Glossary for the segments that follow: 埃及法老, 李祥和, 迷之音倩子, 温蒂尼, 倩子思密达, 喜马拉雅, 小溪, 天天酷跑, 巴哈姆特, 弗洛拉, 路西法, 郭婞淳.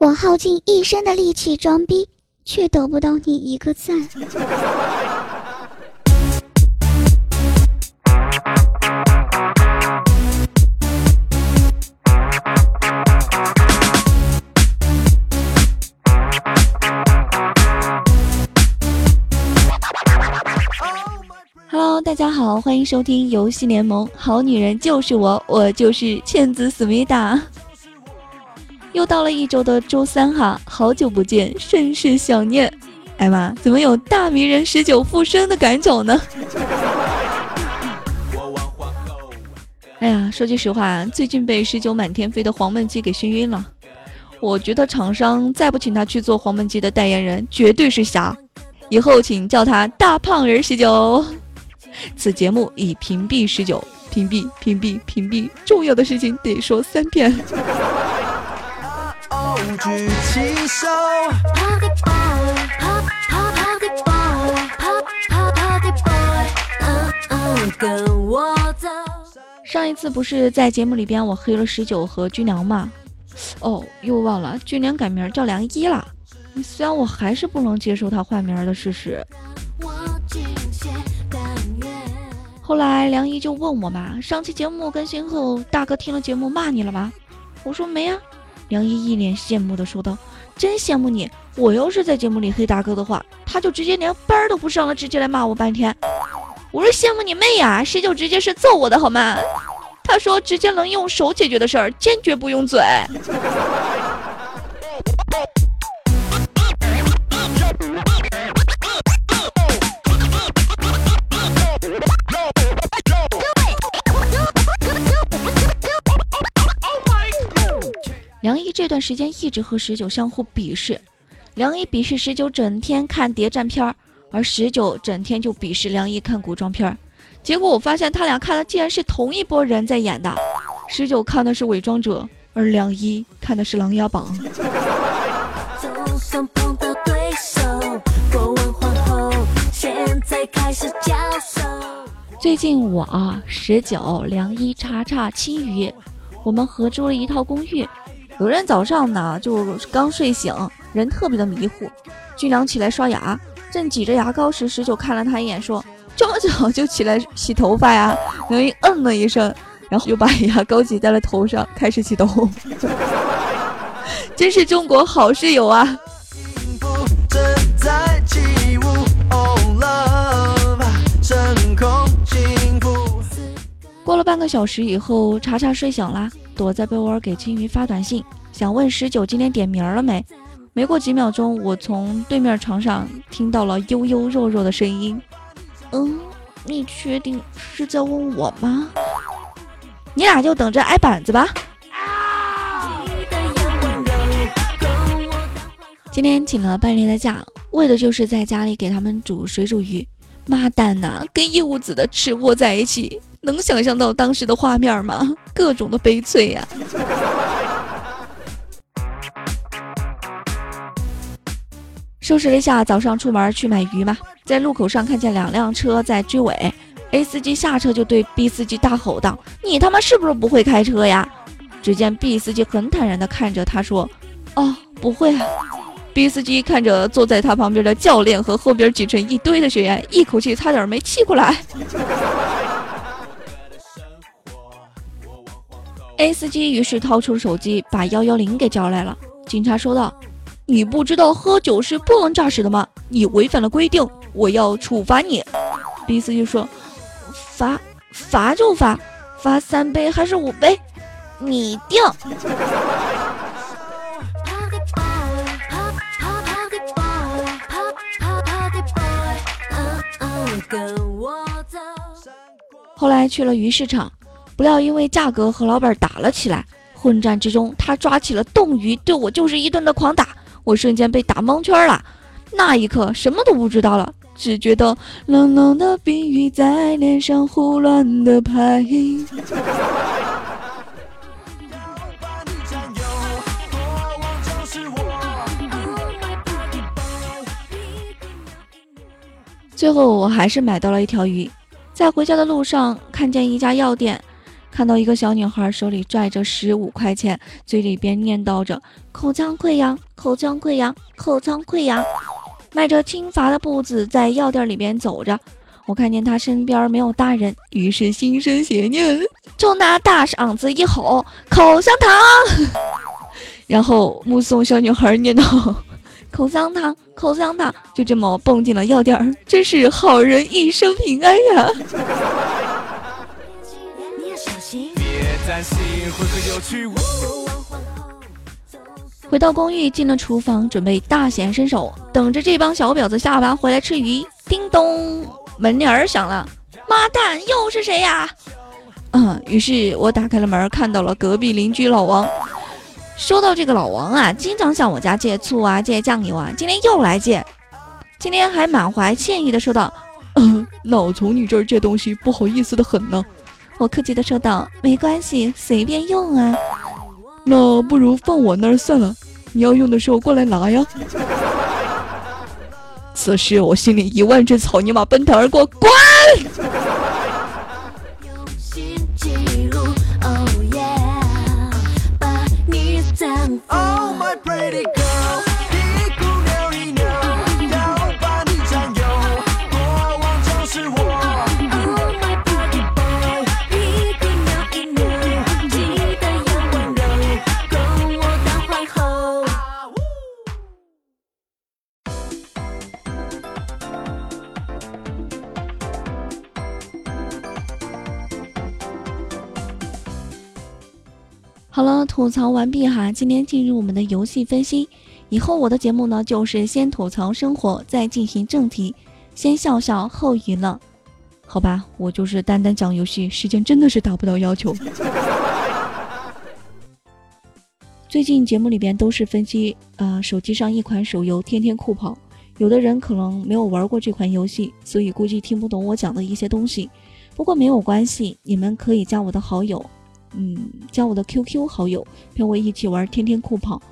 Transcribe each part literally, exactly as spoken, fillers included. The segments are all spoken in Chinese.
我耗尽一身的力气装逼，却得不到你一个赞。大家好，欢迎收听游戏联盟，好女人就是我，我就是倩子思密达。又到了一周的周三哈，好久不见，甚是想念。哎妈，怎么有大迷人十九附身的赶脚呢？哎呀，说句实话，最近被十九满天飞的黄焖鸡给熏晕了。我觉得厂商再不请他去做黄焖鸡的代言人，绝对是瞎。以后请叫他大胖人十九。此节目已屏蔽十九，屏蔽屏蔽屏蔽，重要的事情得说三遍。上一次不是在节目里边我黑了十九和军粮吗？哦，又忘了，军粮改名叫良一了。虽然我还是不能接受他换名的事实。后来梁一就问我嘛，上期节目更新后大哥听了节目骂你了吗？我说没啊。梁一一脸羡慕的说道，真羡慕你，我要是在节目里黑大哥的话，他就直接连班都不上了，直接来骂我半天。我说羡慕你妹呀，谁就直接是揍我的好吗？他说直接能用手解决的事儿，坚决不用嘴。梁一这段时间一直和十九相互鄙视，梁一鄙视十九整天看谍战片，而十九整天就鄙视梁一看古装片。结果我发现他俩看的竟然是同一波人在演的，十九看的是伪装者，而梁一看的是琅琊榜。总算碰到对手，过完皇后，现在开始交手。最近我啊，十九、梁一、查查、青鱼，我们合租了一套公寓。有人早上呢就刚睡醒，人特别的迷糊，军粮起来刷牙，正挤着牙膏时，十九看了他一眼说，这么早就起来洗头发呀？梁一嗯了一声，然后又把牙膏挤在了头上开始洗头。真是中国好室友啊。过了半个小时以后，查查睡醒啦，躲在被窝给青鱼发短信，想问十九今天点名了没。没过几秒钟，我从对面床上听到了悠悠弱弱的声音，嗯，你确定是在问我吗？你俩就等着挨板子吧、啊、今天请了半年的假，为的就是在家里给他们煮水煮鱼。妈蛋呐，跟一屋子的吃窝在一起，能想象到当时的画面吗？各种的悲催呀、啊！收拾了一下，早上出门去买鱼嘛，在路口上看见两辆车在追尾 ，A 司机下车就对 B 司机大吼道：“你他妈是不是不会开车呀？”只见 B 司机很坦然的看着他说：“哦，不会啊。”B 司机看着坐在他旁边的教练和后边挤成一堆的学员，一口气差点没气过来。A 司机于是掏出手机，把一一零给叫来了。警察说道：“你不知道喝酒是不能驾驶的吗？你违反了规定，我要处罚你。” B 司机说：“罚罚就罚，罚三杯还是五杯，你定。”后来去了鱼市场。不料因为价格和老板打了起来，混战之中他抓起了冻鱼，对我就是一顿的狂打，我瞬间被打蒙圈了。那一刻什么都不知道了，只觉得冷冷的冰雨在脸上胡乱的拍。最后我还是买到了一条鱼。在回家的路上看见一家药店，看到一个小女孩手里拽着十五块钱，嘴里边念叨着口腔溃疡口腔溃疡口腔溃疡，迈着轻伐的步子在药店里边走着。我看见她身边没有大人，于是心生邪念，冲她大嗓子一吼口香糖然后目送小女孩念叨口香糖口香糖，就这么蹦进了药店。真是好人一生平安呀回到公寓，进了厨房，准备大显身手，等着这帮小婊子下班回来吃鱼。叮咚，门铃儿响了，妈蛋，又是谁呀、啊？嗯，于是我打开了门，看到了隔壁邻居老王。说到这个老王啊，经常向我家借醋啊，借酱油啊，今天又来借，今天还满怀歉意的说道：“嗯，老从你这儿借东西，不好意思的很呢。”我客气的说道：“没关系，随便用啊。”那不如放我那儿算了，你要用的时候过来拿呀。此时我心里一万只草泥马奔腾而过，滚！好了，吐槽完毕哈。今天进入我们的游戏分析，以后我的节目呢就是先吐槽生活，再进行正题，先笑笑后娱乐，好吧？我就是单单讲游戏，时间真的是达不到要求。最近节目里边都是分析呃手机上一款手游《天天酷跑》，有的人可能没有玩过这款游戏，所以估计听不懂我讲的一些东西。不过没有关系，你们可以加我的好友。嗯，加我的 Q Q 好友，陪我一起玩天天酷跑。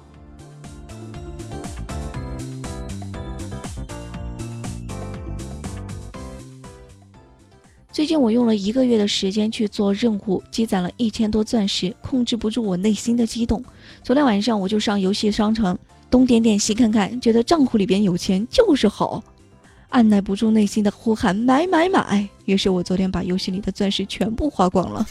最近我用了一个月的时间去做任务，积攒了一千多钻石，控制不住我内心的激动。昨天晚上我就上游戏商城，东点点西看看，觉得账户里边有钱就是好，按耐不住内心的呼喊买买买，于是我昨天把游戏里的钻石全部花光了。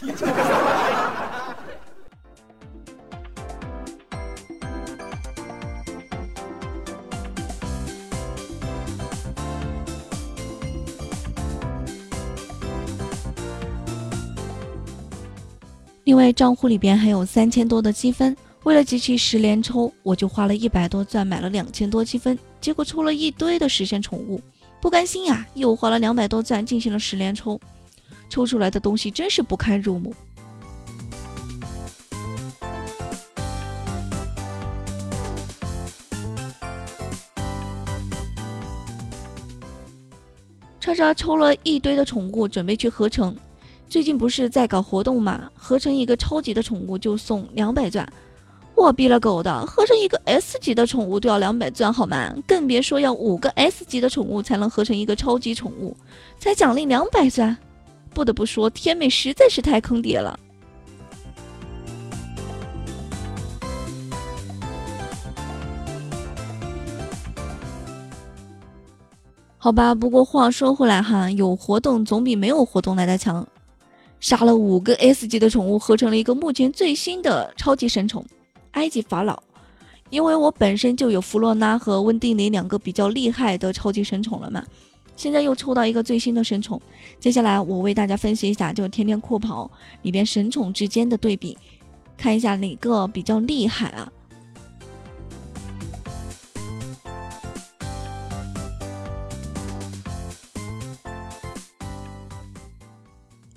另外账户里边还有三千多的积分，为了集齐十连抽，我就花了一百多钻买了两千多积分，结果抽了一堆的时限宠物，不甘心呀、啊，又花了两百多钻进行了十连抽，抽出来的东西真是不堪入目。叉叉抽了一堆的宠物，准备去合成。最近不是在搞活动嘛，合成一个超级的宠物就送两百钻，我逼了狗的，合成一个 S 级的宠物都要两百钻好吗？更别说要五个 S 级的宠物才能合成一个超级宠物，才奖励两百钻。不得不说，天美实在是太坑爹了。好吧，不过话说回来哈，有活动总比没有活动来的强。杀了五个 S 级的宠物，合成了一个目前最新的超级神宠埃及法老，因为我本身就有弗洛纳和温蒂尼两个比较厉害的超级神宠了嘛，现在又抽到一个最新的神宠。接下来我为大家分析一下，就是天天酷跑里边神宠之间的对比，看一下哪个比较厉害啊。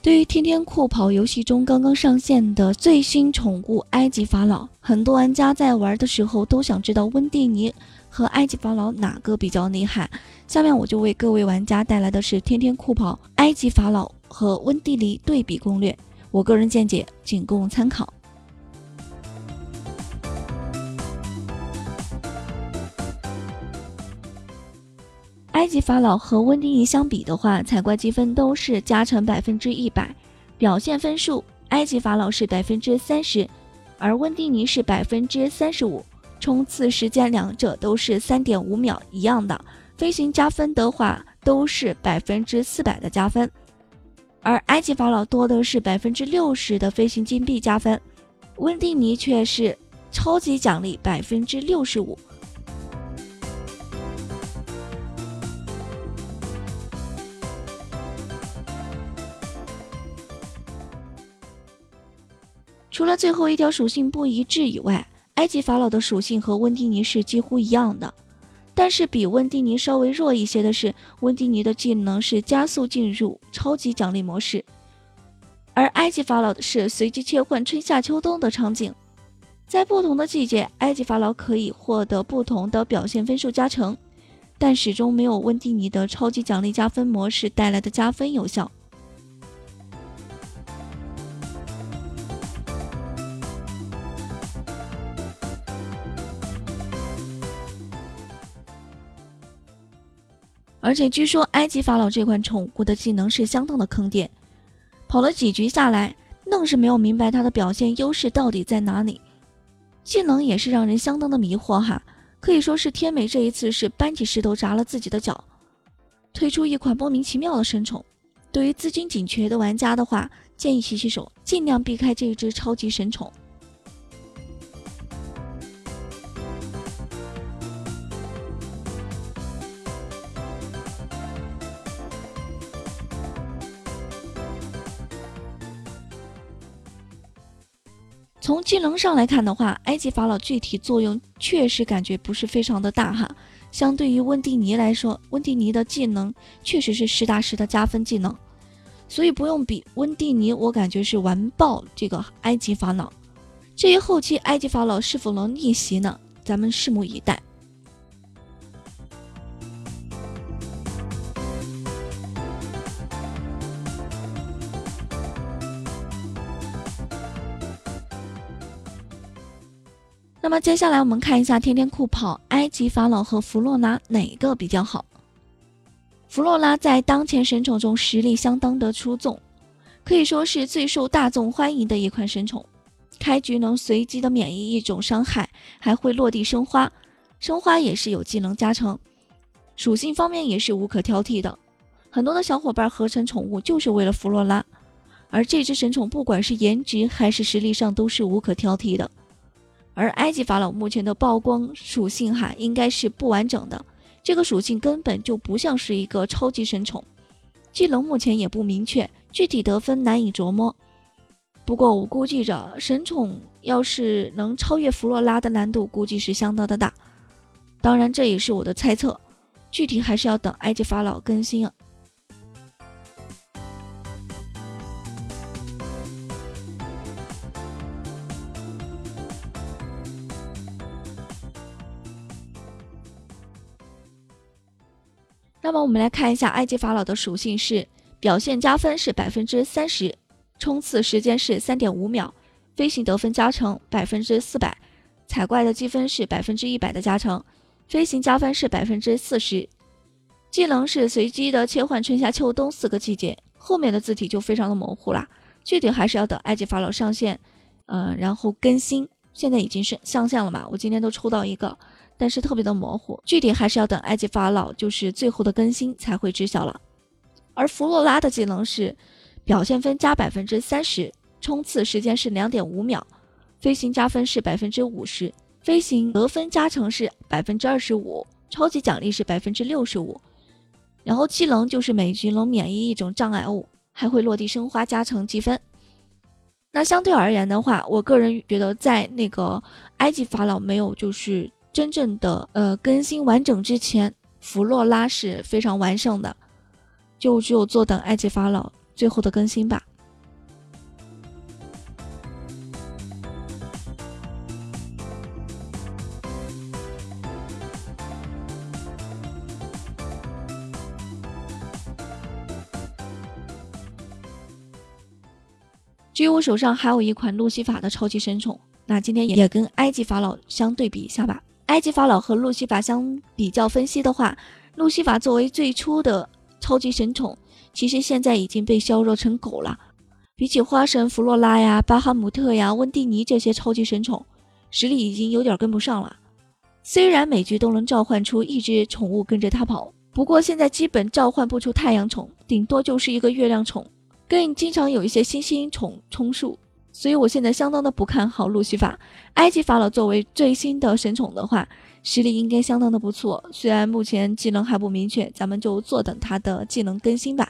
对于天天酷跑游戏中刚刚上线的最新宠物埃及法老，很多玩家在玩的时候都想知道温蒂尼和埃及法老哪个比较厉害。下面我就为各位玩家带来的是天天酷跑埃及法老和温蒂尼对比攻略，我个人见解仅供参考。埃及法老和温蒂尼相比的话，采怪积分都是加成 百分之一百，表现分数埃及法老是 百分之三十， 而温蒂尼是 百分之三十五， 冲刺时间两者都是 三点五 秒一样的，飞行加分的话都是 百分之四百 的加分，而埃及法老多的是 百分之六十 的飞行金币加分，温蒂尼却是超级奖励 百分之六十五。除了最后一条属性不一致以外，埃及法老的属性和温蒂尼是几乎一样的，但是比温蒂尼稍微弱一些的是，温蒂尼的技能是加速进入超级奖励模式，而埃及法老是随机切换春夏秋冬的场景，在不同的季节埃及法老可以获得不同的表现分数加成，但始终没有温蒂尼的超级奖励加分模式带来的加分有效。而且据说埃及法老这款宠物的技能是相当的坑爹，跑了几局下来愣是没有明白它的表现优势到底在哪里，技能也是让人相当的迷惑哈，可以说是天美这一次是搬起石头砸了自己的脚，推出一款莫名其妙的神宠，对于资金紧缺的玩家的话，建议洗洗手，尽量避开这一只超级神宠。从技能上来看的话，埃及法老具体作用确实感觉不是非常的大哈，相对于温蒂尼来说，温蒂尼的技能确实是实打实的加分技能，所以不用比温蒂尼，我感觉是完爆这个埃及法老。至于后期埃及法老是否能逆袭呢，咱们拭目以待。那么接下来我们看一下天天酷跑埃及法老和弗洛拉哪个比较好。弗洛拉在当前神宠中实力相当的出众，可以说是最受大众欢迎的一款神宠，开局能随机的免疫一种伤害，还会落地生花，生花也是有技能加成，属性方面也是无可挑剔的，很多的小伙伴合成宠物就是为了弗洛拉，而这只神宠不管是颜值还是实力上都是无可挑剔的。而埃及法老目前的曝光属性哈应该是不完整的，这个属性根本就不像是一个超级神宠，技能目前也不明确，具体得分难以琢磨，不过我估计着神宠要是能超越弗洛拉的难度估计是相当的大，当然这也是我的猜测，具体还是要等埃及法老更新啊。那么我们来看一下埃及法老的属性是表现加分是 百分之三十， 冲刺时间是 三点五 秒，飞行得分加成 百分之四百， 踩怪的积分是 百分之一百 的加成，飞行加分是 百分之四十， 技能是随机的切换春夏秋冬四个季节，后面的字体就非常的模糊啦，具体还是要等埃及法老上线呃，然后更新，现在已经是上线了嘛，我今天都抽到一个，但是特别的模糊，具体还是要等埃及法老就是最后的更新才会知晓了。而弗洛拉的技能是表现分加 百分之三十， 冲刺时间是 两点五 秒，飞行加分是 百分之五十， 飞行得分加成是 百分之二十五， 超级奖励是 百分之六十五， 然后技能就是每局能免疫一种障碍物，还会落地生花加成积分。那相对而言的话，我个人觉得在那个埃及法老没有就是真正的呃更新完整之前，弗洛拉是非常完胜的，就只有坐等埃及法老最后的更新吧。至于我手上还有一款路西法的超级神宠，那今天也跟埃及法老相对比一下吧。埃及法老和路西法相比较分析的话，路西法作为最初的超级神宠，其实现在已经被削弱成狗了，比起花神弗洛拉呀、巴哈姆特呀、温蒂尼这些超级神宠，实力已经有点跟不上了。虽然每局都能召唤出一只宠物跟着他跑，不过现在基本召唤不出太阳宠，顶多就是一个月亮宠，更经常有一些星星宠充数。所以我现在相当的不看好路西法。埃及法老作为最新的神宠的话，实力应该相当的不错，虽然目前技能还不明确，咱们就坐等他的技能更新吧。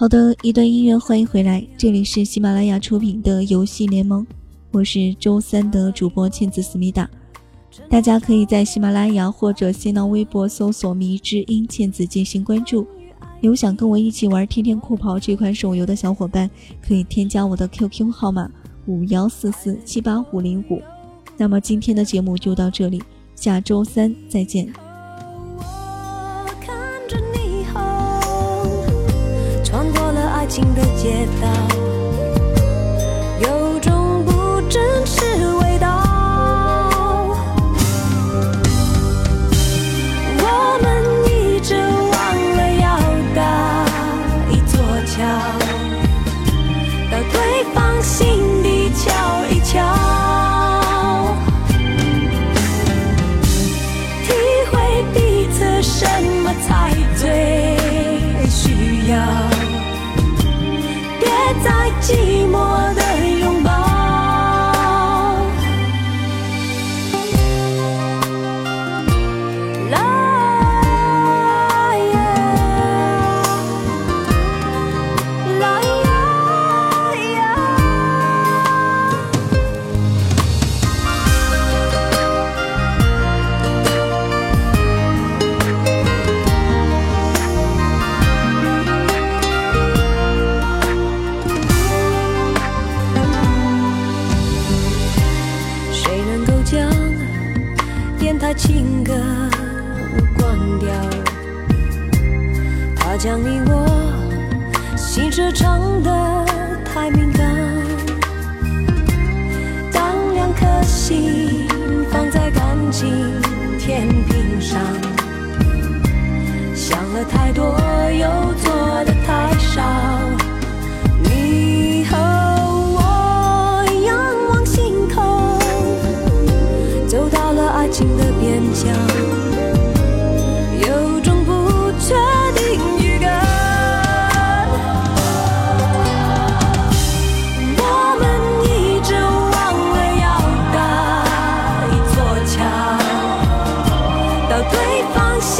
好的，一段音乐，欢迎回来，这里是喜马拉雅出品的游戏联盟，我是周三的主播倩子思密达。大家可以在喜马拉雅或者新浪微博搜索迷之音倩子进行关注。有想跟我一起玩天天酷跑这款手游的小伙伴，可以添加我的 Q Q 号码五一四四七八五零五。那么今天的节目就到这里，下周三再见。情的街道有种不真实味道，我们一直忘了要搭一座桥，到对方心底瞧一瞧，体会彼此什么才最需要，在寂寞的拥抱。情歌无关调，它将你我心事唱得太敏感，当两颗心放在感情天平上，想了太多又做得太少，你和我仰望星空，走到了爱情的边疆，有种不确定预感，我们一直忘了要搭一座桥，到对方心